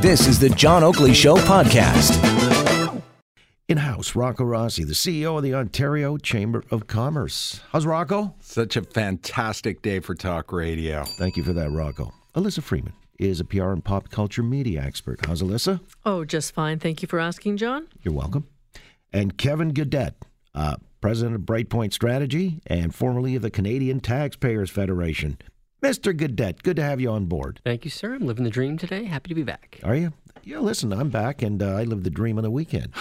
This is the John Oakley Show podcast. In-house, Rocco Rossi, the CEO of the Ontario Chamber of Commerce. How's Rocco? Such a fantastic day for talk radio. Thank you for that, Rocco. Alyssa Freeman is a PR and pop culture media expert. How's Alyssa? Oh, just fine. Thank you for asking, John. You're welcome. And Kevin Gaudet, president of Brightpoint Strategy and formerly of the Canadian Taxpayers Federation. Mr. Gaudet, good to have you on board. Thank you, sir. I'm living the dream today. Happy to be back. Are you? Yeah, listen, I'm back, and I lived the dream on the weekend.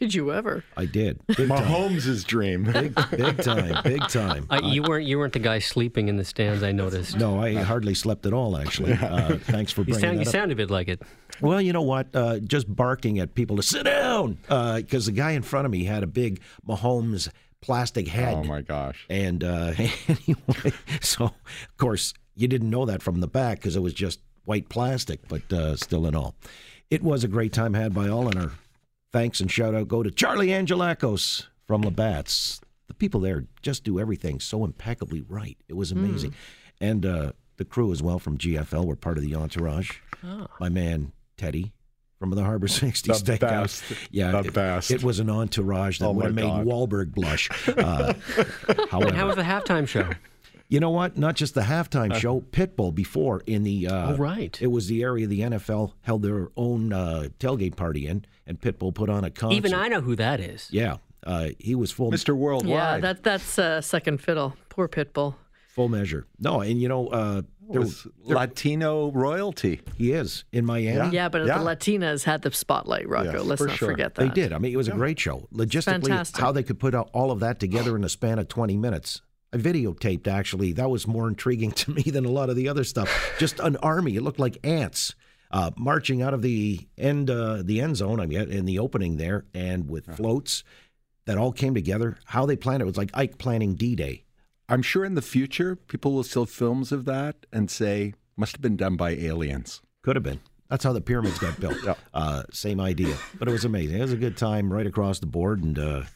Did you ever? I did. Mahomes' dream. Big time. You weren't the guy sleeping in the stands, I noticed. No, I hardly slept at all, actually. Thanks for bringing that up. You sound a bit like it. Well, you know what? Just barking at people to sit down, because the guy in front of me had a big Mahomes plastic head. Oh, my gosh. And anyway, so, of course, you didn't know that from the back because it was just white plastic, but still in all. It was a great time had by all, and our thanks and shout-out go to Charlie Angelacos from Labatt's. The people there just do everything so impeccably right. It was amazing. And the crew as well from GFL were part of the entourage. Oh. My man, Teddy. From the Harbor 60 Steakhouse. Best. Yeah, the best. It was an entourage that would have made Wahlberg blush. And how was the halftime show? You know what? Not just the halftime show. Pitbull before in the... It was the area the NFL held their own tailgate party in, and Pitbull put on a concert. Even I know who that is. Yeah. He was full... Mr. Worldwide. Yeah, that's second fiddle. Poor Pitbull. Full measure. No, and you know... There was Latino royalty. He is in Miami. Yeah, but the Latinas had the spotlight, Rocco. Yes, Let's not forget that. They did. I mean, it was a great show. Logistically, how they could put all of that together in a span of 20 minutes. I videotaped, actually. That was more intriguing to me than a lot of the other stuff. Just an army. It looked like ants marching out of the end zone, I mean, in the opening there, and with floats that all came together. How they planned it was like Ike planning D-Day. I'm sure in the future, people will still films of that and say, must have been done by aliens. Could have been. That's how the pyramids got built. Same idea. But it was amazing. It was a good time right across the board and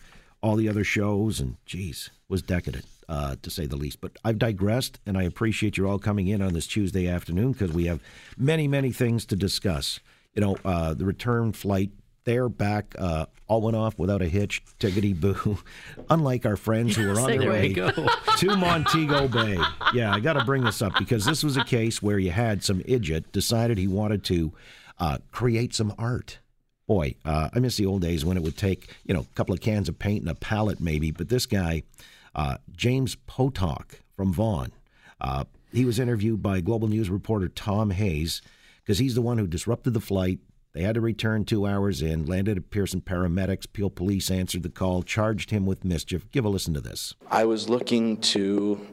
all the other shows. And, geez, was decadent, to say the least. But I've digressed, and I appreciate you all coming in on this Tuesday afternoon because we have many, many things to discuss. You know, the return flight there, back, all went off without a hitch, tickety-boo, unlike our friends who were on their way to Montego Bay. Yeah, I got to bring this up because this was a case where you had some idiot decided he wanted to create some art. Boy, I miss the old days when it would take, you know, a couple of cans of paint and a palette maybe, but this guy, James Potok from Vaughan, he was interviewed by Global News reporter Tom Hayes because he's the one who disrupted the flight. They had to return 2 hours in, landed at Pearson paramedics. Peel Police answered the call, charged him with mischief. Give a listen to this. I was looking to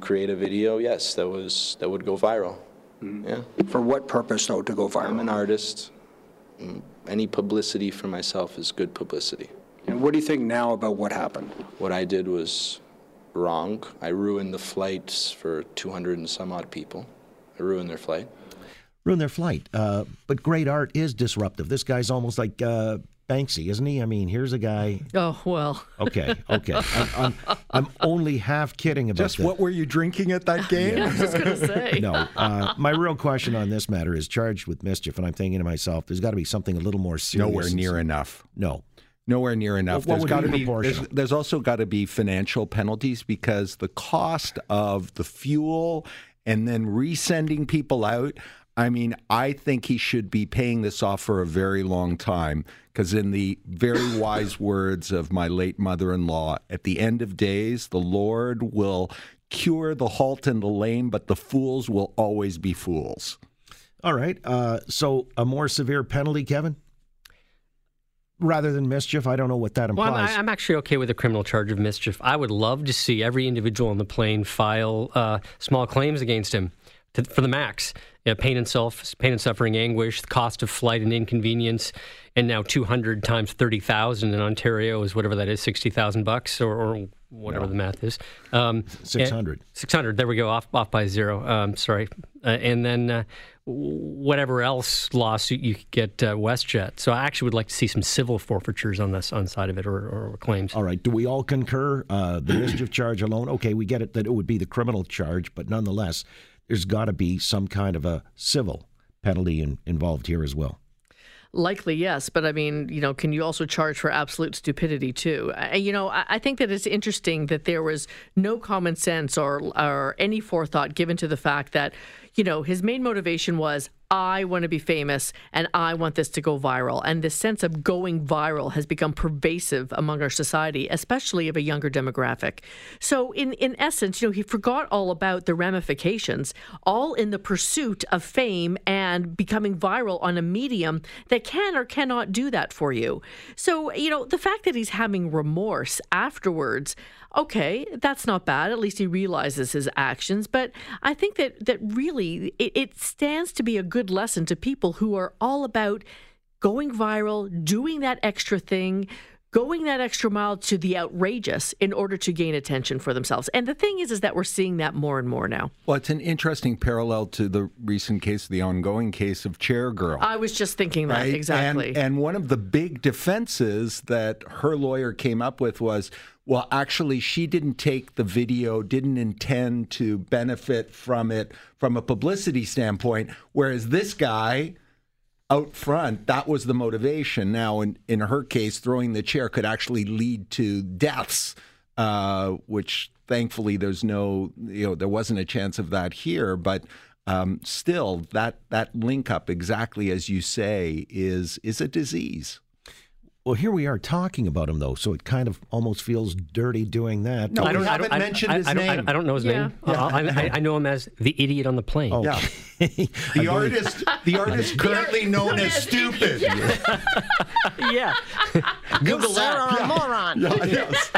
create a video, yes, that would go viral. Mm. Yeah. For what purpose, though, to go viral? I'm an artist. Any publicity for myself is good publicity. And what do you think now about what happened? What I did was wrong. I ruined the flights for 200 and some odd people. I ruined their flight. But great art is disruptive. This guy's almost like Banksy, isn't he? I mean, here's a guy. Oh, well. Okay. I'm only half kidding about this. Just what were you drinking at that game? Yeah, I was just going to say. No. My real question on this matter is charged with mischief, and I'm thinking to myself, there's got to be something a little more serious. Nowhere near enough. Well, there's also got to be financial penalties because the cost of the fuel and then resending people out. I mean, I think he should be paying this off for a very long time because in the very wise words of my late mother-in-law, at the end of days, the Lord will cure the halt and the lame, but the fools will always be fools. All right. So a more severe penalty, Kevin? Rather than mischief, I don't know what that implies. Well, I'm actually okay with a criminal charge of mischief. I would love to see every individual on the plane file small claims against him. For the max, you know, pain and suffering, anguish, the cost of flight and inconvenience, and now 200 times 30,000 in Ontario is whatever that is, $60,000 or whatever the math is. 600. There we go. Off by zero. Sorry. And then whatever else lawsuit you could get WestJet. So I actually would like to see some civil forfeitures on this on side of it or claims. All right. Do we all concur? The mischief charge alone. Okay, we get it that it would be the criminal charge, but nonetheless. There's got to be some kind of a civil penalty involved here as well? Likely, yes. But I mean, you know, can you also charge for absolute stupidity too? I think that it's interesting that there was no common sense or any forethought given to the fact that, you know, his main motivation was, I want to be famous and I want this to go viral. And this sense of going viral has become pervasive among our society, especially of a younger demographic. So in essence, you know, he forgot all about the ramifications, all in the pursuit of fame and becoming viral on a medium that can or cannot do that for you. So, you know, the fact that he's having remorse afterwards, okay, that's not bad. At least he realizes his actions. But I think that really it stands to be a good lesson to people who are all about going viral, doing that extra thing, going that extra mile to the outrageous in order to gain attention for themselves. And the thing is that we're seeing that more and more now. Well, it's an interesting parallel to the recent case, the ongoing case of Chair Girl. I was just thinking that, right? Exactly. And one of the big defenses that her lawyer came up with was, well, actually, she didn't take the video, didn't intend to benefit from it from a publicity standpoint, whereas this guy out front, that was the motivation. Now, in her case, throwing the chair could actually lead to deaths, which thankfully there wasn't a chance of that here. But still, that link up, exactly as you say, is a disease. Well, here we are talking about him, though, so it kind of almost feels dirty doing that. No, I haven't mentioned his name. I don't know his name. Yeah. I know him as the idiot on the plane. Oh. Yeah. the artist currently known as stupid. Yeah. Yeah. Google that. You're a moron. Yeah. Yes.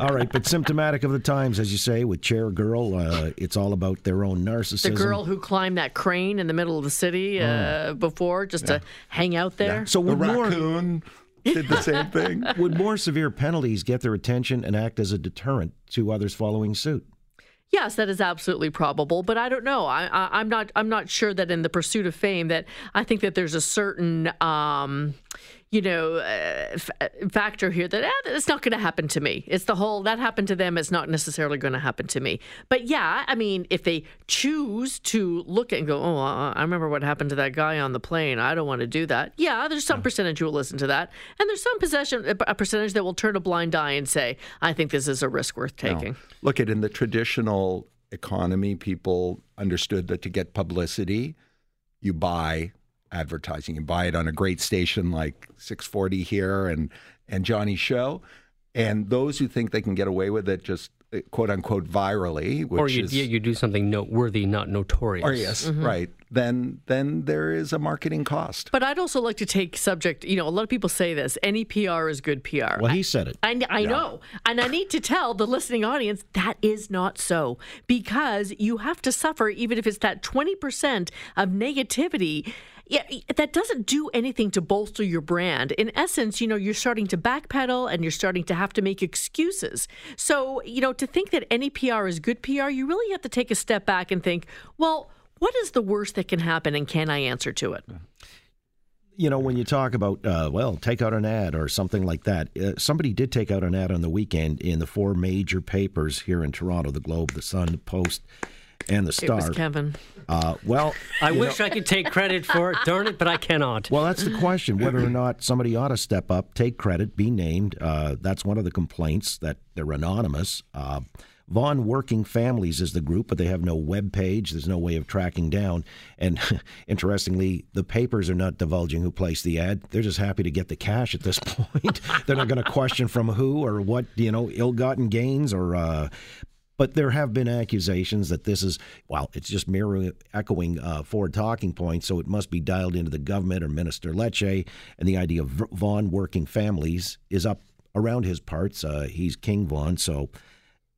All right, but symptomatic of the times, as you say, with Chair Girl, it's all about their own narcissism. The girl who climbed that crane in the middle of the city before, just to hang out there. Yeah. So the raccoon did the same thing. Would more severe penalties get their attention and act as a deterrent to others following suit? Yes, that is absolutely probable, but I don't know. I'm not sure that in the pursuit of fame, that I think that there's a certain factor here that it's not going to happen to me. It's the whole that happened to them. It's not necessarily going to happen to me. But yeah, I mean, if they choose to look at and go, oh, I remember what happened to that guy on the plane. I don't want to do that. Yeah, there's some percentage who will listen to that, and there's some percentage that will turn a blind eye and say, I think this is a risk worth taking. No. Look, in the traditional economy, people understood that to get publicity, you buy advertising. You buy it on a great station like 640 here and Johnny's show. And those who think they can get away with it just, quote unquote, virally. Which you do something noteworthy, not notorious. Or yes, mm-hmm. Right. Then there is a marketing cost. But I'd also like to take subject, you know, a lot of people say this, any PR is good PR. Well, he said it. I know. And I need to tell the listening audience that is not so, because you have to suffer, even if it's that 20% of negativity. Yeah, that doesn't do anything to bolster your brand. In essence, you know, you're starting to backpedal and you're starting to have to make excuses. So, you know, to think that any PR is good PR, you really have to take a step back and think, well, what is the worst that can happen and can I answer to it? You know, when you talk about, take out an ad or something like that, somebody did take out an ad on the weekend in the four major papers here in Toronto, the Globe, the Sun, the Post, and the Star. It was Kevin. I wish I could take credit for it, darn it, but I cannot. Well, that's the question, whether or not somebody ought to step up, take credit, be named. That's one of the complaints, that they're anonymous. Vaughan Working Families is the group, but they have no web page. There's no way of tracking down. And interestingly, the papers are not divulging who placed the ad. They're just happy to get the cash at this point. They're not going to question from who or what, you know, ill-gotten gains or... But there have been accusations that this is, it's just echoing Ford talking points, so it must be dialed into the government or Minister Lecce, and the idea of Vaughan Working Families is up around his parts. He's King Vaughan, so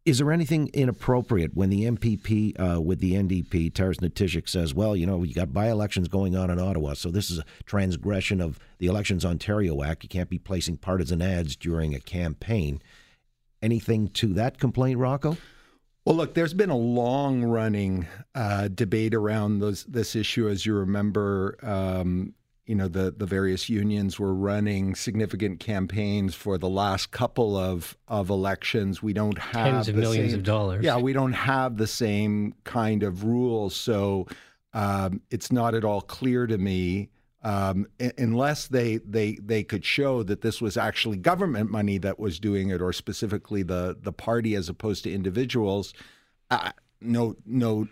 is there anything inappropriate when the MPP with the NDP, Terrence Natishik, says, well, you know, you got by-elections going on in Ottawa, so this is a transgression of the Elections Ontario Act. You can't be placing partisan ads during a campaign. Anything to that complaint, Rocco? Well, look, there's been a long-running debate around this issue. As you remember, the various unions were running significant campaigns for the last couple of elections. We don't have tens of millions of dollars. Yeah, we don't have the same kind of rules. So It's not at all clear to me, unless they could show that this was actually government money that was doing it, or specifically the party as opposed to individuals. No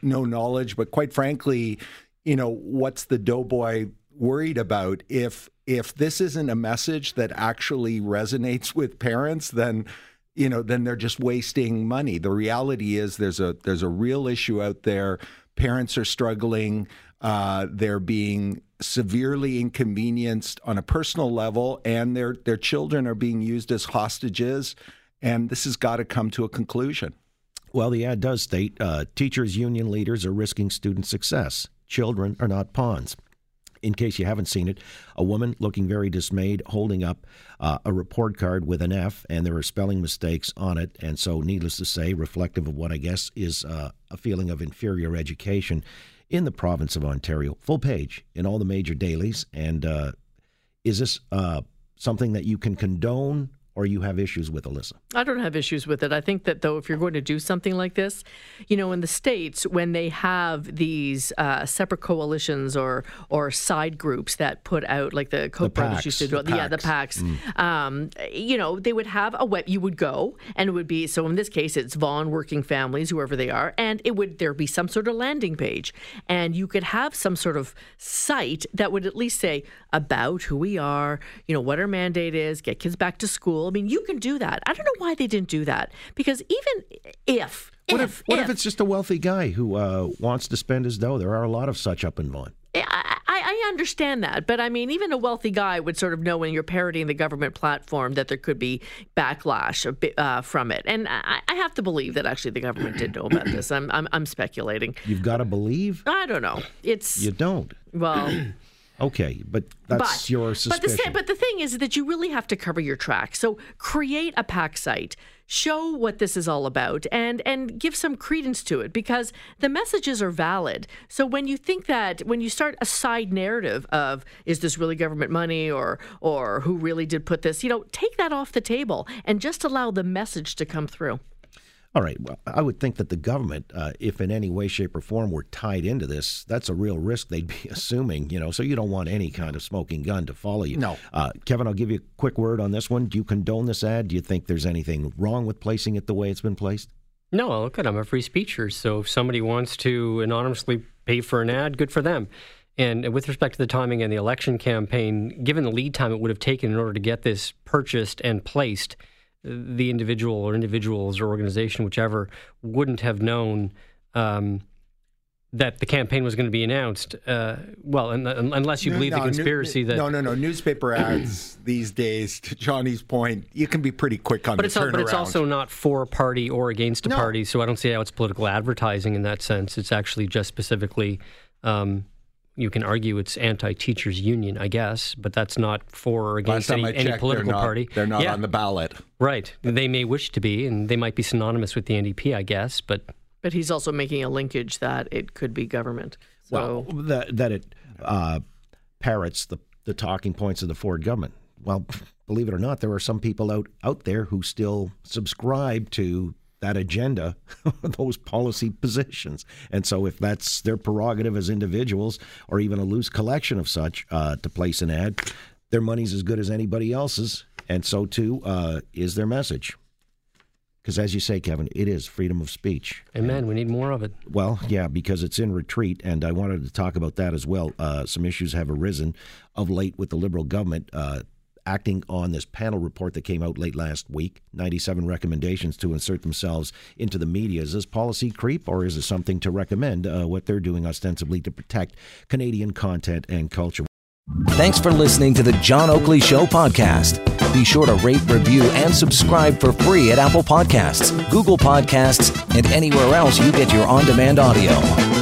knowledge. But quite frankly, you know, what's the doughboy worried about? If this isn't a message that actually resonates with parents, then, you know, then they're just wasting money. The reality is there's a real issue out there. Parents are struggling. They're being severely inconvenienced on a personal level, and their children are being used as hostages. And this has got to come to a conclusion. Well, the ad does state, teachers' union leaders are risking student success. Children are not pawns. In case you haven't seen it, a woman looking very dismayed holding up a report card with an F, and there are spelling mistakes on it. And so, needless to say, reflective of what I guess is a feeling of inferior education in the province of Ontario. Full page in all the major dailies. And is this something that you can condone, or you have issues with, Alyssa? I don't have issues with it. I think that, though, if you're going to do something like this, you know, in the States, when they have these separate coalitions or side groups that put out, like the Koch brothers used to do, the PACs, you know, they would have a web. You would go, and it would be, so in this case, it's Vaughan Working Families, whoever they are, and it would, there'd be some sort of landing page, and you could have some sort of site that would at least say about who we are, you know, what our mandate is, get kids back to school. I mean, you can do that. I don't know why they didn't do that, because even if... What if it's just a wealthy guy who wants to spend his dough? There are a lot of such up in Vaughan. I understand that, but I mean, even a wealthy guy would sort of know when you're parodying the government platform that there could be backlash from it. And I have to believe that actually the government did know about this. I'm speculating. You've got to believe? I don't know. You don't? Well... Okay, but that's your suspicion. But the thing is that you really have to cover your tracks. So create a PAC site. Show what this is all about, and give some credence to it, because the messages are valid. So when you think that, when you start a side narrative of, is this really government money, or who really did put this, you know, take that off the table and just allow the message to come through. All right. Well, I would think that the government, if in any way, shape, or form were tied into this, that's a real risk they'd be assuming, you know, so you don't want any kind of smoking gun to follow you. No. Kevin, I'll give you a quick word on this one. Do you condone this ad? Do you think there's anything wrong with placing it the way it's been placed? No, look, I'm a free speaker, so if somebody wants to anonymously pay for an ad, good for them. And with respect to the timing and the election campaign, given the lead time it would have taken in order to get this purchased and placed, the individual or individuals or organization, whichever, wouldn't have known that the campaign was going to be announced. Unless you believe the conspiracy that... No. Newspaper ads these days, to Johnny's point, you can be pretty quick on the turnaround. But it's also not for a party or against a party, so I don't see how it's political advertising in that sense. It's actually just specifically... you can argue it's anti-teachers union, I guess, but that's not for or against any political party. They're not on the ballot. Right. They may wish to be, and they might be synonymous with the NDP, I guess, but... But he's also making a linkage that it could be government. So. Well, that it parrots the talking points of the Ford government. Well, believe it or not, there are some people out there who still subscribe to that agenda, those policy positions. And so if that's their prerogative as individuals, or even a loose collection of such, to place an ad, their money's as good as anybody else's, and so too is their message. Because as you say, Kevin, it is freedom of speech. Amen. We need more of it. Well, yeah, because it's in retreat, and I wanted to talk about that as well. Some issues have arisen of late with the Liberal government acting on this panel report that came out late last week, 97 recommendations to insert themselves into the media. Is this policy creep, or is it something to recommend what they're doing ostensibly to protect Canadian content and culture? Thanks for listening to the John Oakley Show podcast. Be sure to rate, review, and subscribe for free at Apple Podcasts, Google Podcasts, and anywhere else you get your on-demand audio.